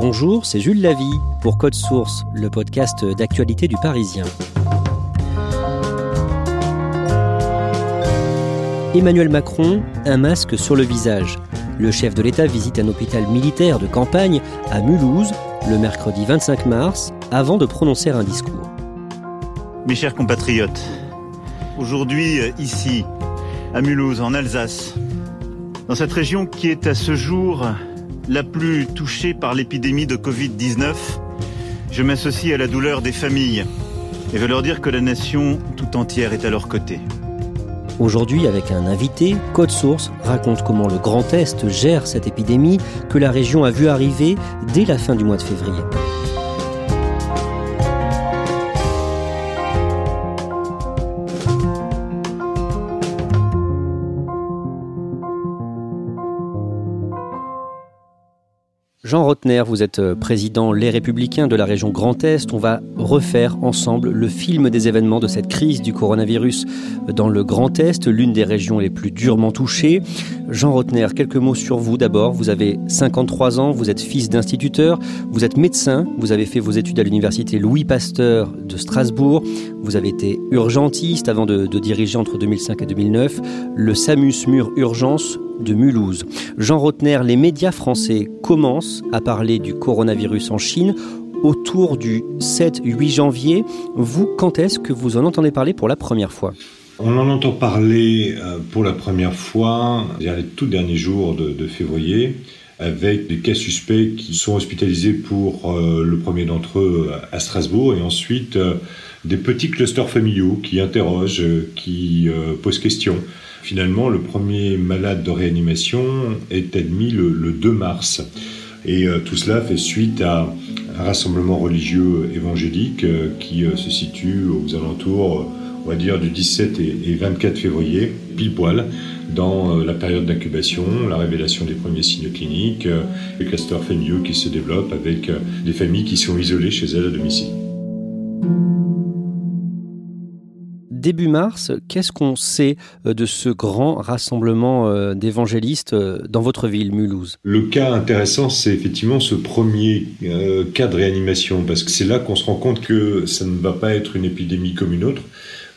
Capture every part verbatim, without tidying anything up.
Bonjour, c'est Jules Lavie pour Code Source, le podcast d'actualité du Parisien. Emmanuel Macron, un masque sur le visage. Le chef de l'État visite un hôpital militaire de campagne à Mulhouse le mercredi vingt-cinq mars, avant de prononcer un discours. Mes chers compatriotes, aujourd'hui, ici, à Mulhouse, en Alsace, dans cette région qui est à ce jour la plus touchée par l'épidémie de covid dix-neuf, je m'associe à la douleur des familles et veux leur dire que la nation tout entière est à leur côté. Aujourd'hui, avec un invité, Code Source raconte comment le Grand Est gère cette épidémie que la région a vue arriver dès la fin du mois de février. Jean Rottner, vous êtes président Les Républicains de la région Grand Est. On va refaire ensemble le film des événements de cette crise du coronavirus dans le Grand Est, l'une des régions les plus durement touchées. Jean Rottner, quelques mots sur vous d'abord. Vous avez cinquante-trois ans, vous êtes fils d'instituteur, vous êtes médecin, vous avez fait vos études à l'université Louis Pasteur de Strasbourg, vous avez été urgentiste avant de, de diriger entre deux mille cinq et deux mille neuf le SAMU-SMUR Urgence de Mulhouse. Jean Rottner, les médias français commencent à parler du coronavirus en Chine autour du sept huit janvier. Vous, quand est-ce que vous en entendez parler pour la première fois ? On en entend parler pour la première fois les tout derniers jours de, de février, avec des cas suspects qui sont hospitalisés pour euh, le premier d'entre eux à Strasbourg, et ensuite euh, des petits clusters familiaux qui interrogent, qui euh, posent question. Finalement, le premier malade de réanimation est admis le, le deux mars. Et euh, tout cela fait suite à un rassemblement religieux évangélique euh, qui euh, se situe aux alentours, euh, on va dire, du dix-sept et, et vingt-quatre février, pile poil, dans euh, la période d'incubation, la révélation des premiers signes cliniques, euh, les clusters familiaux qui se développent avec euh, des familles qui sont isolées chez elles à domicile. Début mars, qu'est-ce qu'on sait de ce grand rassemblement d'évangélistes dans votre ville, Mulhouse ? Le cas intéressant, c'est effectivement ce premier euh, cas de réanimation, parce que c'est là qu'on se rend compte que ça ne va pas être une épidémie comme une autre,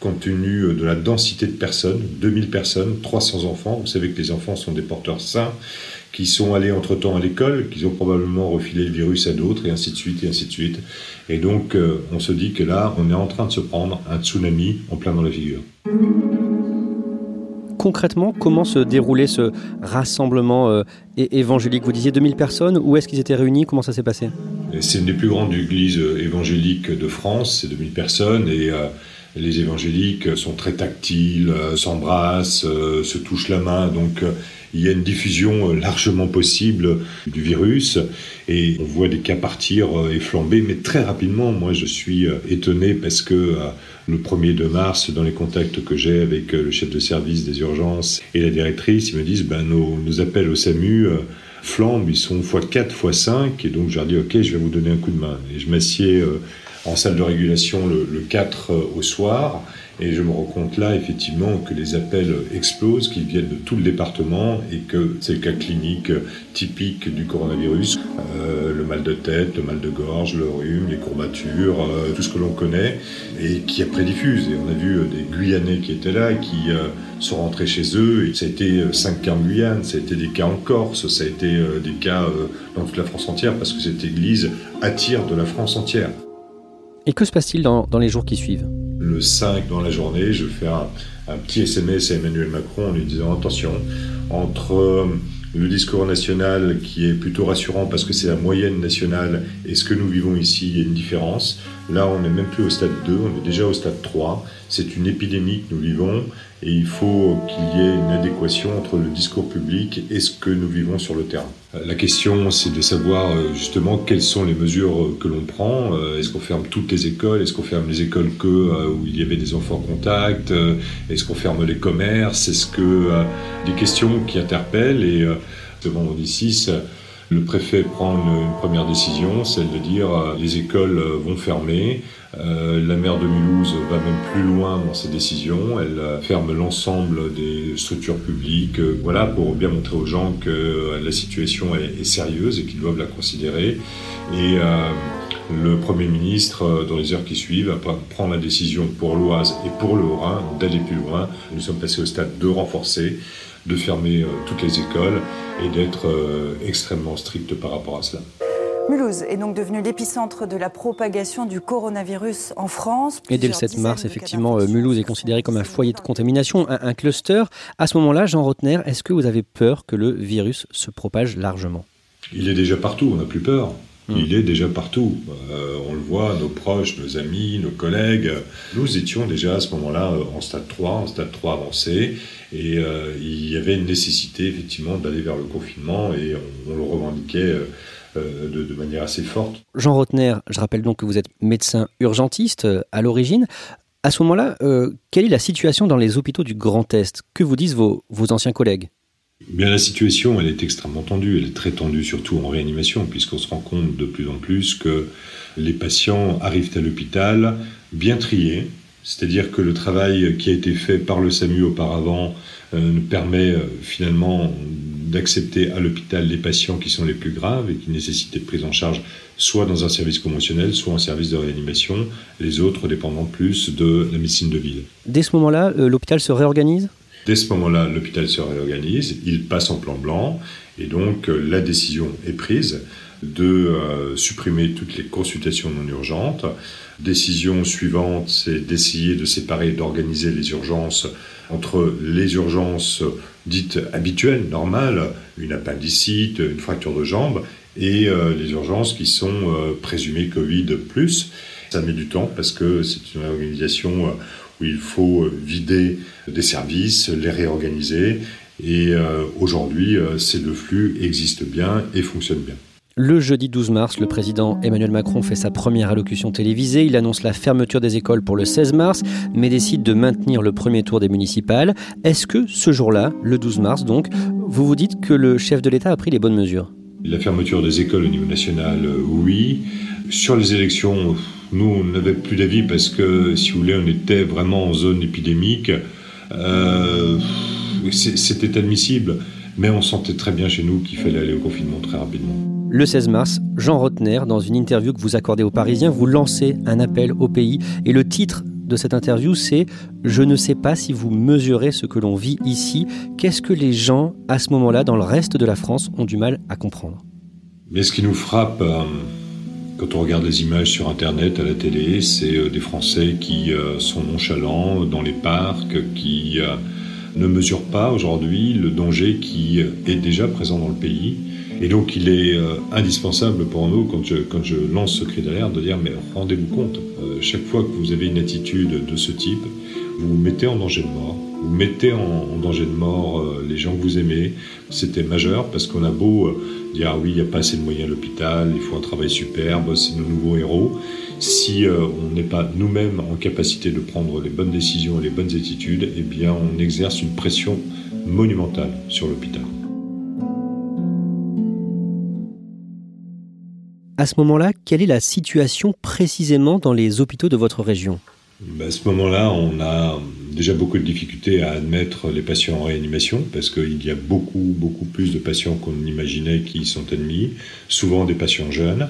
compte tenu de la densité de personnes, deux mille personnes, trois cents enfants. Vous savez que les enfants sont des porteurs sains, qui sont allés entre-temps à l'école, qui ont probablement refilé le virus à d'autres, et ainsi de suite, et ainsi de suite. Et donc, euh, on se dit que là, on est en train de se prendre un tsunami en plein dans la figure. Concrètement, comment se déroulait ce rassemblement euh, évangélique ? Vous disiez deux mille personnes, où est-ce qu'ils étaient réunis ? Comment ça s'est passé ? C'est une des plus grandes églises évangéliques de France, c'est deux mille personnes, et... Euh, Les évangéliques sont très tactiles, s'embrassent, se touchent la main, donc il y a une diffusion largement possible du virus et on voit des cas partir et flamber, mais très rapidement. Moi je suis étonné parce que le premier deux mars, dans les contacts que j'ai avec le chef de service des urgences et la directrice, ils me disent ben, nos, nos appels au SAMU flambent, ils sont fois quatre, fois cinq, et donc je leur dis ok, je vais vous donner un coup de main, et je m'assieds en salle de régulation le, le quatre au soir. Et je me rends compte là, effectivement, que les appels explosent, qu'ils viennent de tout le département et que c'est le cas clinique typique du coronavirus. Euh, le mal de tête, le mal de gorge, le rhume, les courbatures, euh, tout ce que l'on connaît et qui après diffuse. Et on a vu des Guyanais qui étaient là, qui euh, sont rentrés chez eux. Et ça a été cinq cas en Guyane, ça a été des cas en Corse, ça a été euh, des cas euh, dans toute la France entière parce que cette église attire de la France entière. Et que se passe-t-il dans, dans les jours qui suivent ? Le cinq dans la journée, je fais un, un petit S M S à Emmanuel Macron en lui disant attention, entre le discours national qui est plutôt rassurant parce que c'est la moyenne nationale et ce que nous vivons ici, il y a une différence. Là, on n'est même plus au stade deux, on est déjà au stade trois. C'est une épidémie que nous vivons et il faut qu'il y ait une adéquation entre le discours public et ce que nous vivons sur le terrain. La question, c'est de savoir justement quelles sont les mesures que l'on prend. Est-ce qu'on ferme toutes les écoles ? Est-ce qu'on ferme les écoles que, où il y avait des enfants contacts ? Est-ce qu'on ferme les commerces ? Est-ce que des questions qui interpellent et le vendredi six, le préfet prend une, une première décision, celle de dire euh, les écoles vont fermer. Euh, la maire de Mulhouse va même plus loin dans ses décisions. Elle euh, ferme l'ensemble des structures publiques, euh, voilà, pour bien montrer aux gens que euh, la situation est, est sérieuse et qu'ils doivent la considérer. Et euh, le Premier ministre, euh, dans les heures qui suivent, après, prend la décision pour l'Oise et pour le Haut-Rhin d'aller plus loin. Nous sommes passés au stade deux renforcé, de fermer euh, toutes les écoles et d'être euh, extrêmement strict par rapport à cela. Mulhouse est donc devenue l'épicentre de la propagation du coronavirus en France. Et dès le sept mars, effectivement, euh, Mulhouse est considérée comme un foyer de contamination, un, un cluster. À ce moment-là, Jean Rottner, est-ce que vous avez peur que le virus se propage largement ? Il est déjà partout, on n'a plus peur. Mmh. Il est déjà partout. Euh, on le voit, nos proches, nos amis, nos collègues. Nous étions déjà à ce moment-là en stade trois, en stade trois avancé. Et euh, il y avait une nécessité, effectivement, d'aller vers le confinement. Et on, on le revendiquait euh, de, de manière assez forte. Jean Rottner, je rappelle donc que vous êtes médecin urgentiste à l'origine. À ce moment-là, euh, quelle est la situation dans les hôpitaux du Grand Est ? Que vous disent vos, vos anciens collègues ? Bien, la situation, elle est extrêmement tendue, elle est très tendue, surtout en réanimation, puisqu'on se rend compte de plus en plus que les patients arrivent à l'hôpital bien triés, c'est-à-dire que le travail qui a été fait par le SAMU auparavant euh, nous permet euh, finalement d'accepter à l'hôpital les patients qui sont les plus graves et qui nécessitent d'être pris en charge soit dans un service conventionnel, soit en service de réanimation, les autres dépendant plus de la médecine de ville. Dès ce moment-là, euh, l'hôpital se réorganise ? Dès ce moment-là, l'hôpital se réorganise, il passe en plan blanc, et donc la décision est prise de euh, supprimer toutes les consultations non urgentes. Décision suivante, c'est d'essayer de séparer, d'organiser les urgences entre les urgences dites habituelles, normales, une appendicite, une fracture de jambe, et euh, les urgences qui sont euh, présumées Covid plus. Ça met du temps parce que c'est une organisation... Euh, où il faut vider des services, les réorganiser. Et euh, aujourd'hui, euh, ces deux flux existent bien et fonctionnent bien. Le jeudi douze mars, le président Emmanuel Macron fait sa première allocution télévisée. Il annonce la fermeture des écoles pour le seize mars, mais décide de maintenir le premier tour des municipales. Est-ce que ce jour-là, le douze mars donc, vous vous dites que le chef de l'État a pris les bonnes mesures ? La fermeture des écoles au niveau national, oui. Sur les élections... Nous, on n'avait plus d'avis parce que, si vous voulez, on était vraiment en zone épidémique. Euh, c'était admissible, mais on sentait très bien chez nous qu'il fallait aller au confinement très rapidement. Le seize mars, Jean Rottner, dans une interview que vous accordez aux Parisiens, vous lancez un appel au pays. Et le titre de cette interview, c'est « Je ne sais pas si vous mesurez ce que l'on vit ici ». Qu'est-ce que les gens, à ce moment-là, dans le reste de la France, ont du mal à comprendre ? Mais ce qui nous frappe... Euh... Quand on regarde les images sur Internet, à la télé, c'est des Français qui sont nonchalants dans les parcs, qui ne mesurent pas aujourd'hui le danger qui est déjà présent dans le pays. Et donc il est indispensable pour nous, quand je, quand je lance ce cri d'alerte, de dire « mais rendez-vous compte, chaque fois que vous avez une attitude de ce type, vous vous mettez en danger de mort. Vous mettez en danger de mort les gens que vous aimez. C'était majeur parce qu'on a beau dire « ah oui, il n'y a pas assez de moyens à l'hôpital, il faut un travail superbe, c'est nos nouveaux héros ». Si on n'est pas nous-mêmes en capacité de prendre les bonnes décisions et les bonnes attitudes, eh bien on exerce une pression monumentale sur l'hôpital. À ce moment-là, quelle est la situation précisément dans les hôpitaux de votre région ? À ce moment-là, on a déjà beaucoup de difficultés à admettre les patients en réanimation parce qu'il y a beaucoup, beaucoup plus de patients qu'on imaginait qui y sont admis, souvent des patients jeunes,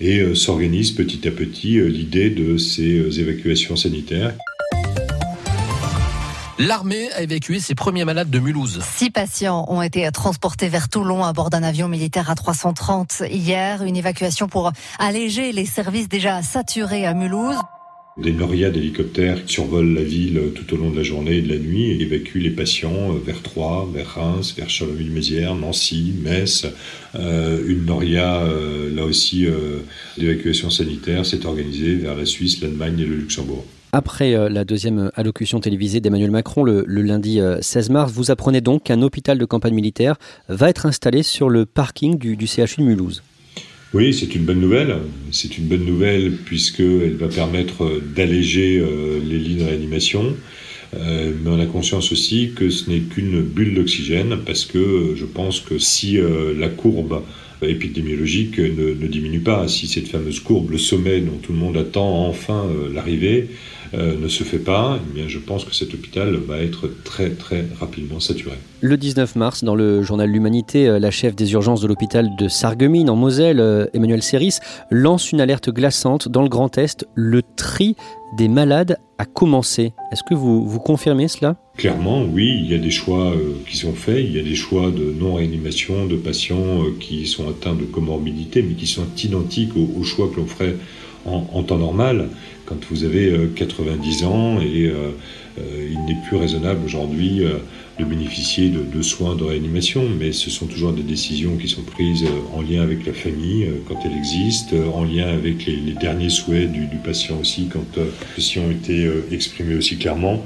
et s'organise petit à petit l'idée de ces évacuations sanitaires. L'armée a évacué ses premiers malades de Mulhouse. Six patients ont été transportés vers Toulon à bord d'un avion militaire A trois cent trente. Hier, une évacuation pour alléger les services déjà saturés à Mulhouse. Des lauréats d'hélicoptères survolent la ville tout au long de la journée et de la nuit et évacuent les patients vers Troyes, vers Reims, vers Charleville-Mézières, Nancy, Metz. Euh, une lauréat, euh, là aussi, euh, d'évacuation sanitaire s'est organisée vers la Suisse, l'Allemagne et le Luxembourg. Après la deuxième allocution télévisée d'Emmanuel Macron le, le lundi seize mars, vous apprenez donc qu'un hôpital de campagne militaire va être installé sur le parking du, du C H U de Mulhouse. Oui, c'est une bonne nouvelle. C'est une bonne nouvelle puisqu'elle va permettre d'alléger les lignes de réanimation. Euh, mais on a conscience aussi que ce n'est qu'une bulle d'oxygène parce que je pense que si euh, la courbe épidémiologique ne, ne diminue pas, si cette fameuse courbe, le sommet dont tout le monde attend enfin euh, l'arrivée, euh, ne se fait pas, eh bien je pense que cet hôpital va être très très rapidement saturé. Le dix-neuf mars, dans le journal L'Humanité, la chef des urgences de l'hôpital de Sarreguemines en Moselle, euh, Emmanuel Seris, lance une alerte glaçante dans le Grand Est, le tri des malades a commencé. Est-ce que vous, vous confirmez cela ? Clairement, oui. Il y a des choix euh, qui sont faits. Il y a des choix de non-réanimation de patients euh, qui sont atteints de comorbidité, mais qui sont identiques aux, aux choix que l'on ferait en, en temps normal. Quand vous avez euh, quatre-vingt-dix ans et euh, euh, il n'est plus raisonnable aujourd'hui euh, de bénéficier de, de soins de réanimation, mais ce sont toujours des décisions qui sont prises euh, en lien avec la famille euh, quand elle existe, euh, en lien avec les, les derniers souhaits du, du patient aussi quand euh, ceux-ci ont été euh, exprimés aussi clairement.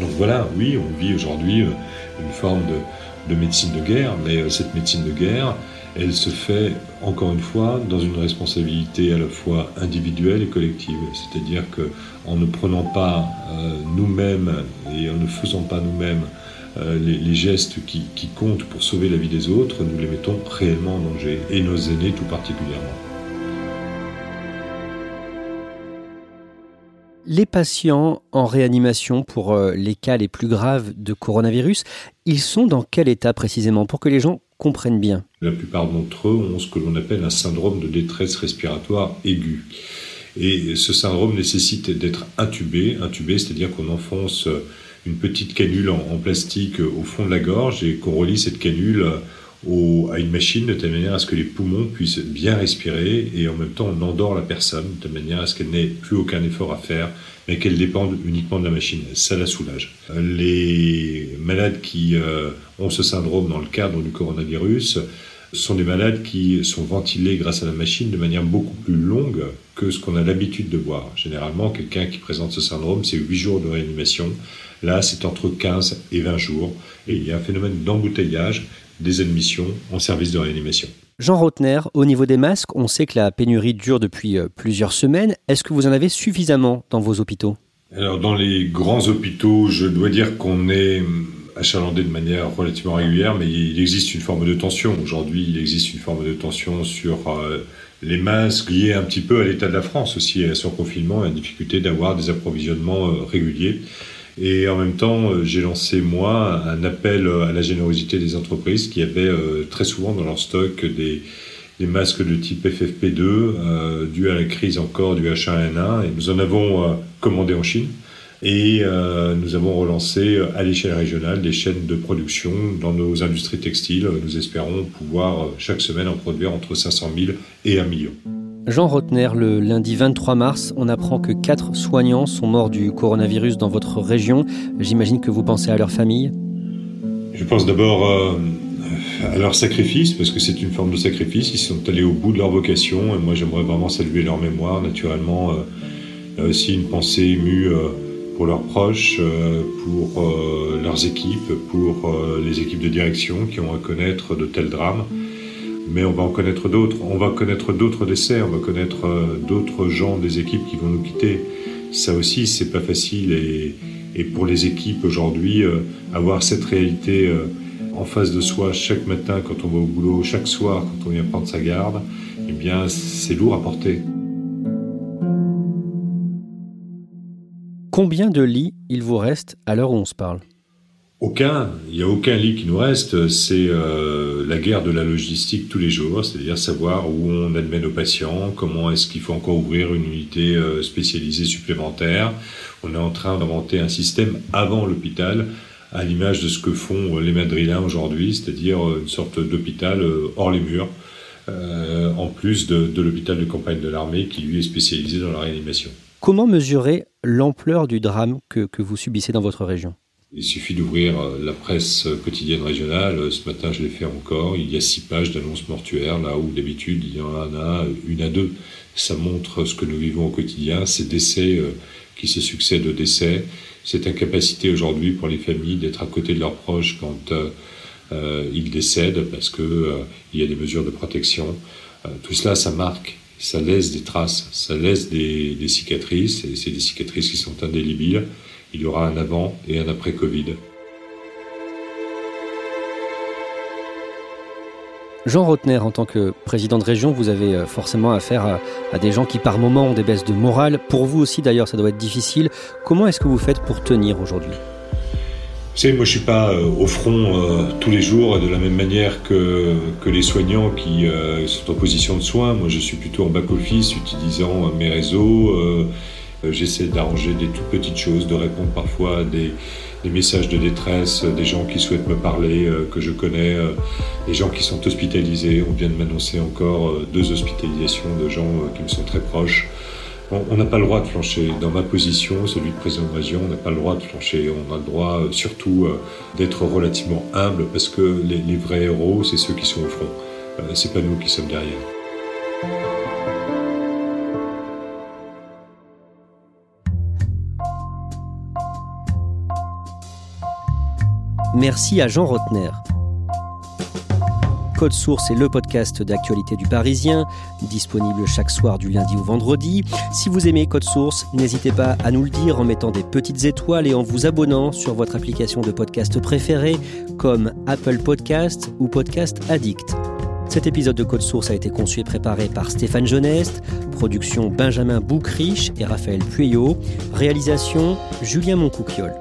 Donc voilà, oui, on vit aujourd'hui une forme de, de médecine de guerre, mais cette médecine de guerre, elle se fait, encore une fois, dans une responsabilité à la fois individuelle et collective. C'est-à-dire qu'en ne prenant pas euh, nous-mêmes et en ne faisant pas nous-mêmes euh, les, les gestes qui, qui comptent pour sauver la vie des autres, nous les mettons réellement en danger, et nos aînés tout particulièrement. Les patients en réanimation pour les cas les plus graves de coronavirus, ils sont dans quel état précisément pour que les gens comprennent bien ? La plupart d'entre eux ont ce que l'on appelle un syndrome de détresse respiratoire aiguë. Et ce syndrome nécessite d'être intubé, intubé, c'est-à-dire qu'on enfonce une petite canule en plastique au fond de la gorge et qu'on relie cette canule Au, à une machine de telle manière à ce que les poumons puissent bien respirer et en même temps on endort la personne de telle manière à ce qu'elle n'ait plus aucun effort à faire mais qu'elle dépende uniquement de la machine. Ça la soulage. Les malades qui euh, ont ce syndrome dans le cadre du coronavirus sont des malades qui sont ventilés grâce à la machine de manière beaucoup plus longue que ce qu'on a l'habitude de voir. Généralement, quelqu'un qui présente ce syndrome, c'est huit jours de réanimation. Là, c'est entre quinze et vingt jours et il y a un phénomène d'embouteillage des admissions en service de réanimation. Jean Rottner, au niveau des masques, on sait que la pénurie dure depuis plusieurs semaines. Est-ce que vous en avez suffisamment dans vos hôpitaux ? Alors, dans les grands hôpitaux, je dois dire qu'on est achalandé de manière relativement régulière, mais il existe une forme de tension. Aujourd'hui, il existe une forme de tension sur euh, les masques liés un petit peu à l'état de la France aussi, à son confinement, à la difficulté d'avoir des approvisionnements euh, réguliers. Et en même temps, j'ai lancé, moi, un appel à la générosité des entreprises qui avaient euh, très souvent dans leur stock des, des masques de type F F P deux, euh, dus à la crise encore du H un N un. Et nous en avons euh, commandé en Chine. Et euh, nous avons relancé à l'échelle régionale des chaînes de production dans nos industries textiles. Nous espérons pouvoir chaque semaine en produire entre cinq cent mille et un million. Jean Rottner, le lundi vingt-trois mars, on apprend que quatre soignants sont morts du coronavirus dans votre région. J'imagine que vous pensez à leur famille. Je pense d'abord euh, à leur sacrifice, parce que c'est une forme de sacrifice. Ils sont allés au bout de leur vocation. Et moi, j'aimerais vraiment saluer leur mémoire. Naturellement, euh, là aussi, une pensée émue euh, pour leurs proches, euh, pour euh, leurs équipes, pour euh, les équipes de direction qui ont à connaître de tels drames. Mais on va en connaître d'autres, on va connaître d'autres décès, on va connaître d'autres gens des équipes qui vont nous quitter. Ça aussi, c'est pas facile et, et pour les équipes aujourd'hui, euh, avoir cette réalité euh, en face de soi chaque matin quand on va au boulot, chaque soir quand on vient prendre sa garde, eh bien, c'est lourd à porter. Combien de lits il vous reste à l'heure où on se parle ? Aucun. Il n'y a aucun lit qui nous reste. C'est euh, la guerre de la logistique tous les jours, c'est-à-dire savoir où on admet nos patients, comment est-ce qu'il faut encore ouvrir une unité euh, spécialisée supplémentaire. On est en train d'inventer un système avant l'hôpital, à l'image de ce que font les Madrilènes aujourd'hui, c'est-à-dire une sorte d'hôpital hors les murs, euh, en plus de, de l'hôpital de campagne de l'armée qui, lui, est spécialisé dans la réanimation. Comment mesurer l'ampleur du drame que, que vous subissez dans votre région ? Il suffit d'ouvrir la presse quotidienne régionale. Ce matin, je l'ai fait encore. Il y a six pages d'annonces mortuaires, là où d'habitude, il y en a une à deux. Ça montre ce que nous vivons au quotidien, ces décès qui se succèdent aux décès, cette incapacité aujourd'hui pour les familles d'être à côté de leurs proches quand euh, ils décèdent parce qu'il euh, y a des mesures de protection. Euh, tout cela, ça marque, ça laisse des traces, ça laisse des, des cicatrices, et c'est des cicatrices qui sont indélébiles. Il y aura un avant et un après Covid. Jean Rottner, en tant que président de région, vous avez forcément affaire à, à des gens qui par moments ont des baisses de morale. Pour vous aussi d'ailleurs, ça doit être difficile. Comment est-ce que vous faites pour tenir aujourd'hui ? Vous savez, moi je ne suis pas euh, au front euh, tous les jours de la même manière que, que les soignants qui euh, sont en position de soins. Moi je suis plutôt en back-office, utilisant euh, mes réseaux. Euh, J'essaie d'arranger des toutes petites choses, de répondre parfois à des, des messages de détresse, des gens qui souhaitent me parler, euh, que je connais, euh, des gens qui sont hospitalisés. On vient de m'annoncer encore euh, deux hospitalisations de gens euh, qui me sont très proches. Bon, on n'a pas le droit de flancher. Dans ma position, celui de président de région, on n'a pas le droit de flancher. On a le droit euh, surtout euh, d'être relativement humble parce que les, les vrais héros, c'est ceux qui sont au front. Euh, c'est pas nous qui sommes derrière. Merci à Jean Rottner. Code Source est le podcast d'actualité du Parisien, disponible chaque soir du lundi au vendredi. Si vous aimez Code Source, n'hésitez pas à nous le dire en mettant des petites étoiles et en vous abonnant sur votre application de podcast préférée, comme Apple Podcast ou Podcast Addict. Cet épisode de Code Source a été conçu et préparé par Stéphane Jeuneste, production Benjamin Boucriche et Raphaël Puyo, réalisation Julien Moncouquiole.